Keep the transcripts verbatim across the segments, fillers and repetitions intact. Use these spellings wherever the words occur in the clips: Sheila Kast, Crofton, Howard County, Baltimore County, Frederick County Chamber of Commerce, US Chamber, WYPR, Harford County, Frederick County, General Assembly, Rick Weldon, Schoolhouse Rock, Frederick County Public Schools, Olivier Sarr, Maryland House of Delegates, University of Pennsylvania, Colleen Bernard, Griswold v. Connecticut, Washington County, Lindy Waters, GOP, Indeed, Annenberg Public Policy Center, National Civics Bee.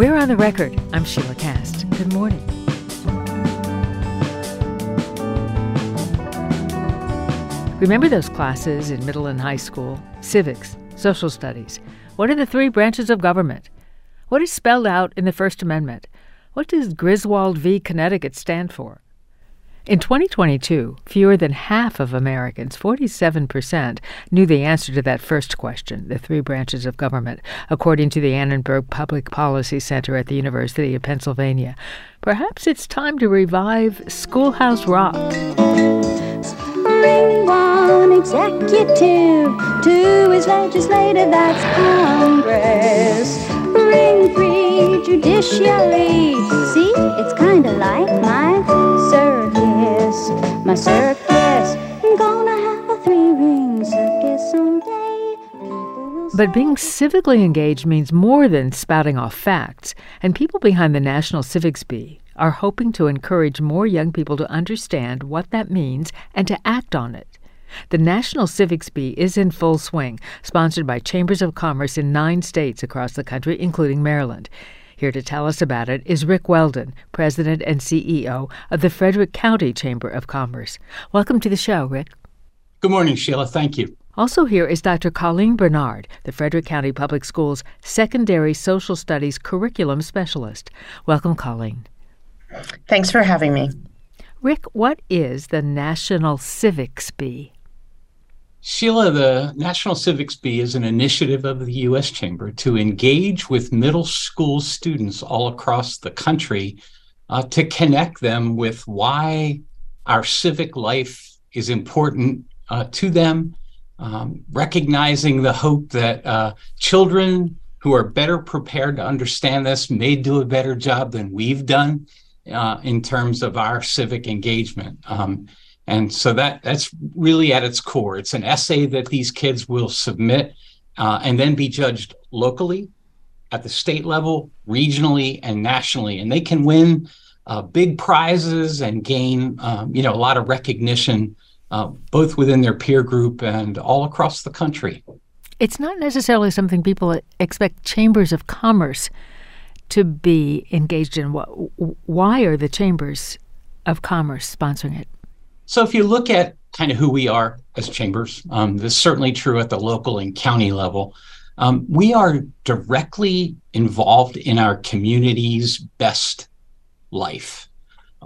We're on the record. I'm Sheila Kast. Good morning. Remember those classes in middle and high school? Civics, social studies. What are the three branches of government? What is spelled out in the First Amendment? What does Griswold v. Connecticut stand for? In twenty twenty-two, fewer than half of Americans, forty-seven percent, knew the answer to that first question, the three branches of government, according to the Annenberg Public Policy Center at the University of Pennsylvania. Perhaps it's time to revive Schoolhouse Rock. Bring one executive to his legislature, that's Congress. Bring three judiciary. See, it's kind of like my circus. My circus, I'm gonna have a three-ring circus someday. But being civically engaged means more than spouting off facts, and people behind the National Civics Bee are hoping to encourage more young people to understand what that means and to act on it. The National Civics Bee is in full swing, sponsored by Chambers of Commerce in nine states across the country, including Maryland. Here to tell us about it is Rick Weldon, president and C E O of the Frederick County Chamber of Commerce. Welcome to the show, Rick. Good morning, Sheila. Thank you. Also here is Doctor Colleen Bernard, the Frederick County Public Schools Secondary Social Studies Curriculum Specialist. Welcome, Colleen. Thanks for having me. Rick, what is the National Civics Bee? Sheila, the National Civics Bee is an initiative of the U S Chamber to engage with middle school students all across the country uh, to connect them with why our civic life is important uh, to them, um, recognizing the hope that uh, children who are better prepared to understand this may do a better job than we've done uh, in terms of our civic engagement. Um, And so that that's really at its core. It's an essay that these kids will submit uh, and then be judged locally, at the state level, regionally, and nationally. And they can win uh, big prizes and gain, um, you know, a lot of recognition, uh, both within their peer group and all across the country. It's not necessarily something people expect Chambers of Commerce to be engaged in. Why are the Chambers of Commerce sponsoring it? So if you look at kind of who we are as chambers, um, this is certainly true at the local and county level, um, we are directly involved in our community's best life,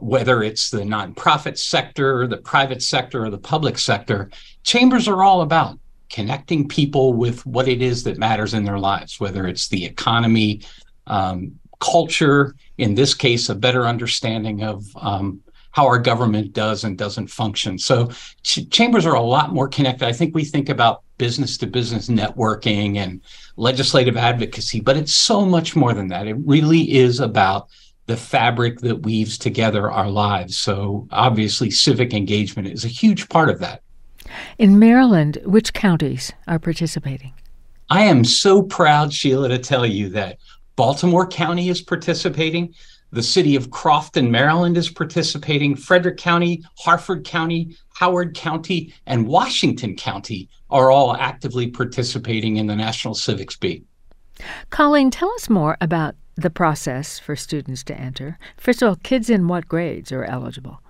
whether it's the nonprofit sector, the private sector, or the public sector. Chambers are all about connecting people with what it is that matters in their lives, whether it's the economy, um, culture, in this case, a better understanding of um how our government does and doesn't function. So ch- chambers are a lot more connected. I think we think about business to business networking and legislative advocacy, but it's so much more than that. It really is about the fabric that weaves together our lives. So obviously civic engagement is a huge part of that. In Maryland, which counties are participating? I am so proud, Sheila, to tell you that Baltimore County is participating. The city of Crofton, Maryland is participating. Frederick County, Harford County, Howard County, and Washington County are all actively participating in the National Civics Bee. Colleen, tell us more about the process for students to enter. First of all, kids in what grades are eligible?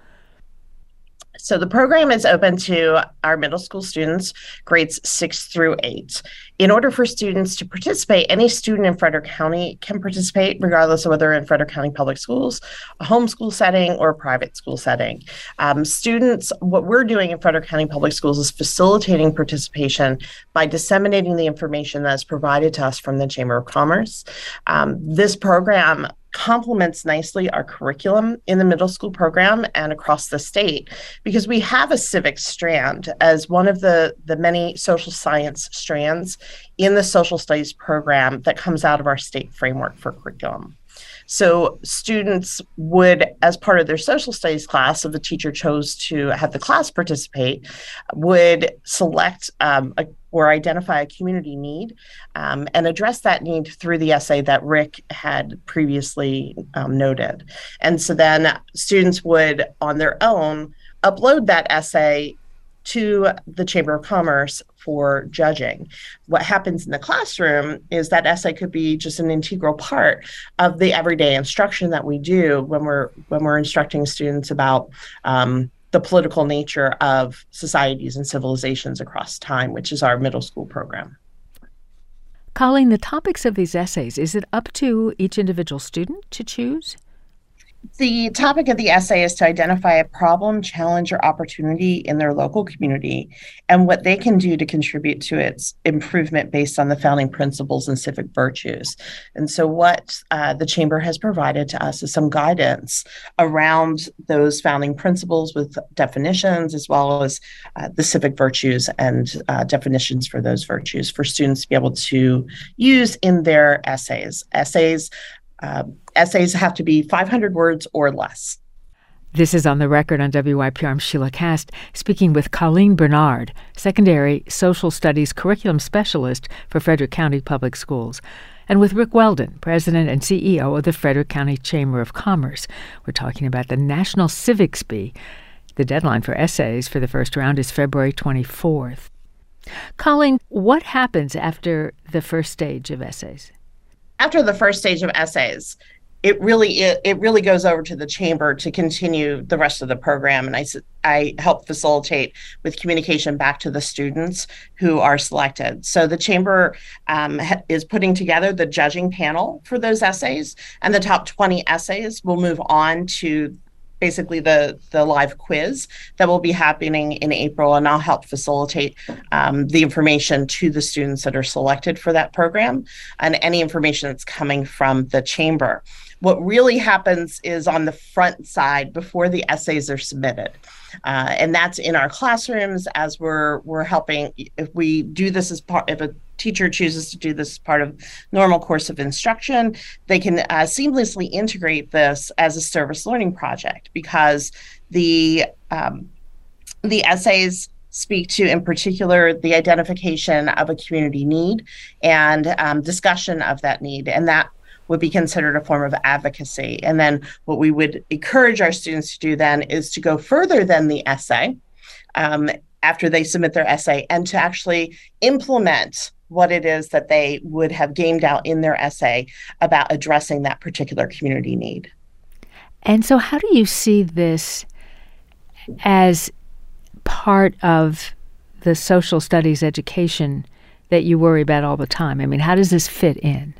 So the program is open to our middle school students, grades six through eight. In order for students to participate, any student in Frederick County can participate, regardless of whether in Frederick County Public Schools, a homeschool setting, or a private school setting. Um, students, what we're doing in Frederick County Public Schools is facilitating participation by disseminating the information that is provided to us from the Chamber of Commerce. Um, this program complements nicely our curriculum in the middle school program and across the state, because we have a civics strand as one of the, the many social science strands in the social studies program that comes out of our state framework for curriculum. So students would, as part of their social studies class, if the teacher chose to have the class participate, would select um, a, or identify a community need um, and address that need through the essay that Rick had previously um, noted. And so then students would, on their own, upload that essay to the Chamber of Commerce for judging. What happens in the classroom is that essay could be just an integral part of the everyday instruction that we do when we're when we're instructing students about um, the political nature of societies and civilizations across time, which is our middle school program. Colleen, the topics of these essays, is it up to each individual student to choose? The topic of the essay is to identify a problem, challenge, or opportunity in their local community and what they can do to contribute to its improvement based on the founding principles and civic virtues. And so what uh, the Chamber has provided to us is some guidance around those founding principles with definitions, as well as uh, the civic virtues and uh, definitions for those virtues for students to be able to use in their essays. Essays Uh, essays have to be five hundred words or less. This is On the Record on W Y P R. I'm Sheila Kast, speaking with Colleen Bernard, Secondary Social Studies Curriculum Specialist for Frederick County Public Schools, and with Rick Weldon, President and C E O of the Frederick County Chamber of Commerce. We're talking about the National Civics Bee. The deadline for essays for the first round is February twenty-fourth. Colleen, what happens after the first stage of essays? After the first stage of essays, it really it, it really goes over to the Chamber to continue the rest of the program. And I, I help facilitate with communication back to the students who are selected. So the Chamber um, ha- is putting together the judging panel for those essays, and the top twenty essays will move on to basically the, the live quiz that will be happening in April, and I'll help facilitate um, the information to the students that are selected for that program and any information that's coming from the Chamber. What really happens is on the front side before the essays are submitted. Uh, and that's in our classrooms as we're we're helping. If we do this as part, if a teacher chooses to do this as part of normal course of instruction, they can uh, seamlessly integrate this as a service learning project, because the um, the essays speak to, in particular, the identification of a community need and um, discussion of that need, and that would be considered a form of advocacy. And then what we would encourage our students to do then is to go further than the essay um, after they submit their essay, and to actually implement what it is that they would have gamed out in their essay about addressing that particular community need. And so how do you see this as part of the social studies education that you worry about all the time? I mean, how does this fit in?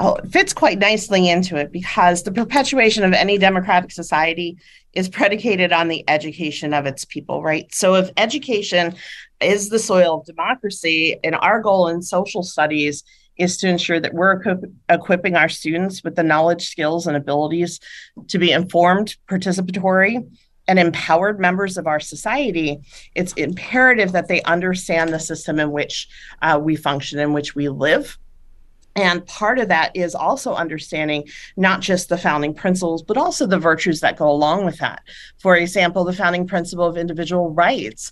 Oh, it fits quite nicely into it, because the perpetuation of any democratic society is predicated on the education of its people, right? So if education is the soil of democracy, and our goal in social studies is to ensure that we're equip- equipping our students with the knowledge, skills, and abilities to be informed, participatory, and empowered members of our society, it's imperative that they understand the system in which uh, we function, in which we live. And part of that is also understanding not just the founding principles, but also the virtues that go along with that. For example, the founding principle of individual rights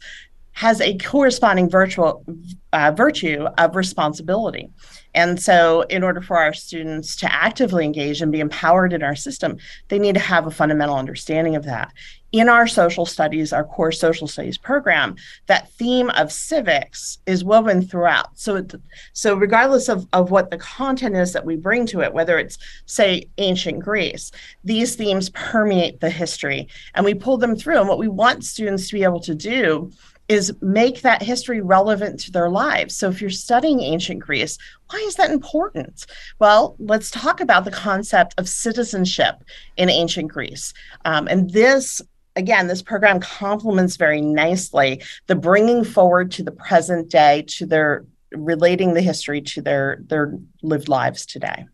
has a corresponding virtual, uh, virtue of responsibility. And so in order for our students to actively engage and be empowered in our system, they need to have a fundamental understanding of that. In our social studies, our core social studies program, that theme of civics is woven throughout. So it, so regardless of, of what the content is that we bring to it, whether it's, say, ancient Greece, these themes permeate the history, and we pull them through. And what we want students to be able to do is make that history relevant to their lives. So if you're studying ancient Greece, why is that important? Well, let's talk about the concept of citizenship in ancient Greece. Um, and this, again, this program complements very nicely the bringing forward to the present day, to their relating the history to their, their lived lives today.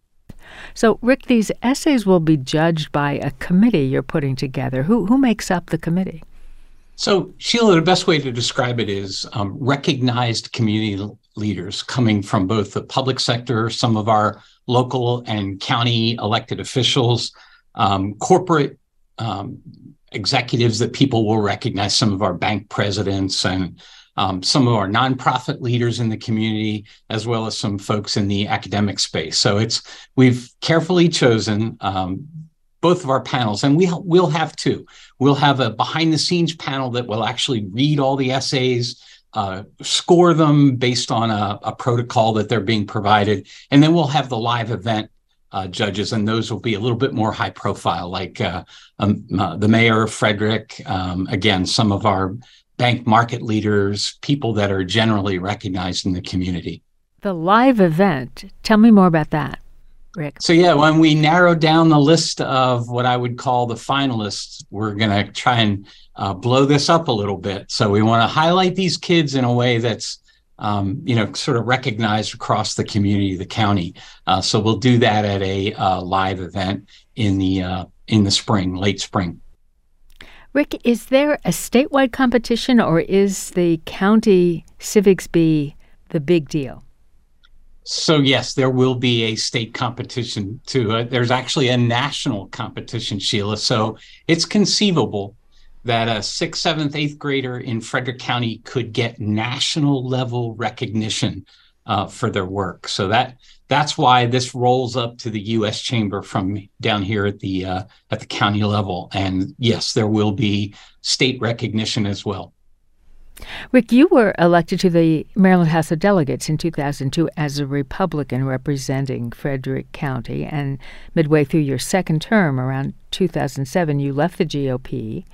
So, Rick, these essays will be judged by a committee you're putting together. Who, who makes up the committee? So, Sheila, the best way to describe it is um, recognized community leaders coming from both the public sector, some of our local and county elected officials, um, corporate um, executives that people will recognize, some of our bank presidents and um, some of our nonprofit leaders in the community, as well as some folks in the academic space. So it's we've carefully chosen um both of our panels, and we, we'll have two. We'll have a behind-the-scenes panel that will actually read all the essays, uh, score them based on a, a protocol that they're being provided. And then we'll have the live event uh, judges, and those will be a little bit more high profile, like uh, um, uh, the mayor of Frederick, um, again, some of our bank market leaders, people that are generally recognized in the community. The live event, tell me more about that, Rick. So yeah, when we narrow down the list of what I would call the finalists, we're going to try and uh, blow this up a little bit. So we want to highlight these kids in a way that's, um, you know, sort of recognized across the community, the county. Uh, so we'll do that at a uh, live event in the uh, in the spring, late spring. Rick, is there a statewide competition, or is the county civics bee the big deal? So yes, there will be a state competition too. Uh, there's actually a national competition, Sheila. So it's conceivable that a sixth, seventh, eighth grader in Frederick County could get national level recognition uh, for their work. So that that's why this rolls up to the U S Chamber from down here at the uh, at the county level. And yes, there will be state recognition as well. Rick, you were elected to the Maryland House of Delegates in two thousand two as a Republican representing Frederick County, and midway through your second term, around two thousand seven, you left the G O P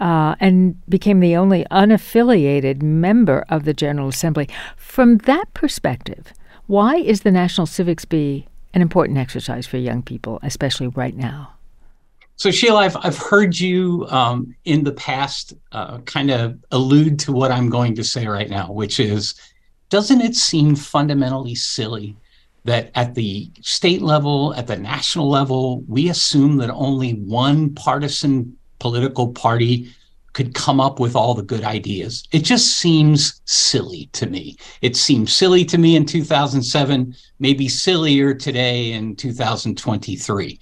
uh, and became the only unaffiliated member of the General Assembly. From that perspective, why is the National Civics Bee an important exercise for young people, especially right now? So Sheila, I've, I've heard you um, in the past uh, kind of allude to what I'm going to say right now, which is, doesn't it seem fundamentally silly that at the state level, at the national level, we assume that only one partisan political party could come up with all the good ideas? It just seems silly to me. It seemed silly to me in two thousand seven, maybe sillier today in two thousand twenty-three.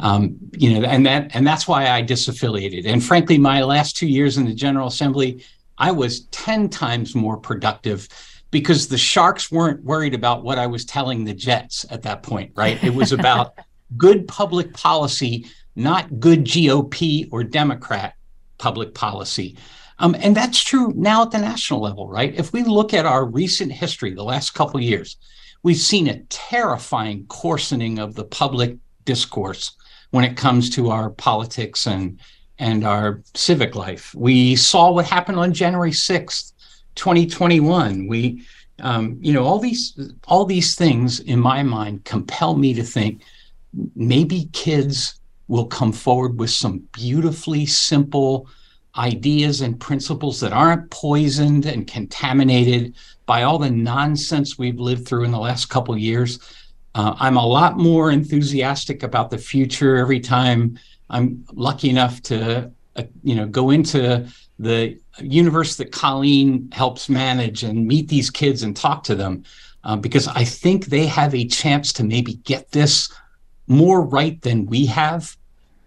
Um, you know, and that and that's why I disaffiliated. And frankly, my last two years in the General Assembly, I was ten times more productive because the Sharks weren't worried about what I was telling the Jets at that point, right? It was about good public policy, not good G O P or Democrat public policy. Um, and that's true now at the national level, right? If we look at our recent history, the last couple of years, we've seen a terrifying coarsening of the public discourse when it comes to our politics and and our civic life. We saw what happened on January sixth, twenty twenty-one. We, um, you know, all these all these things in my mind compel me to think maybe kids will come forward with some beautifully simple ideas and principles that aren't poisoned and contaminated by all the nonsense we've lived through in the last couple of years. Uh, I'm a lot more enthusiastic about the future every time I'm lucky enough to, uh, you know, go into the universe that Colleen helps manage and meet these kids and talk to them, uh, because I think they have a chance to maybe get this more right than we have.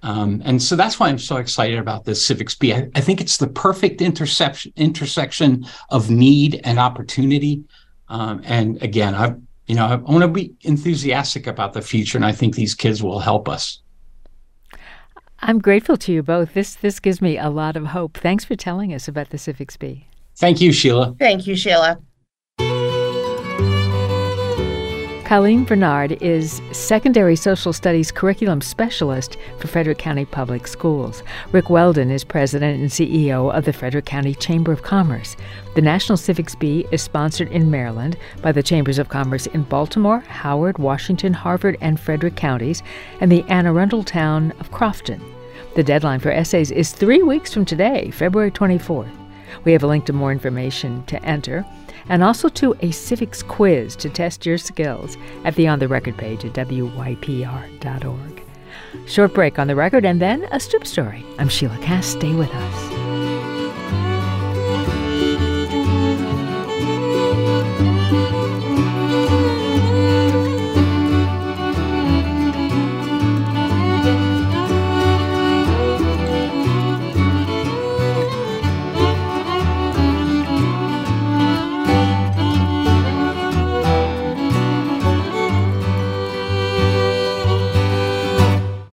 Um, and so that's why I'm so excited about this Civics Bee. I, I think it's the perfect intersection intersection of need and opportunity. Um, and again, I've You know, I want to be enthusiastic about the future, and I think these kids will help us. I'm grateful to you both. This this gives me a lot of hope. Thanks for telling us about the Civics Bee. Thank you, Sheila. Thank you, Sheila. Colleen Bernard is Secondary Social Studies Curriculum Specialist for Frederick County Public Schools. Rick Weldon is President and C E O of the Frederick County Chamber of Commerce. The National Civics Bee is sponsored in Maryland by the Chambers of Commerce in Baltimore, Howard, Washington, Harford, and Frederick counties, and the Anne Arundel town of Crofton. The deadline for essays is three weeks from today, February twenty-fourth. We have a link to more information to enter, and also to a civics quiz to test your skills at the On the Record page at W Y P R dot org. Short break on the record and then a Stoop Story. I'm Sheila Kast. Stay with us.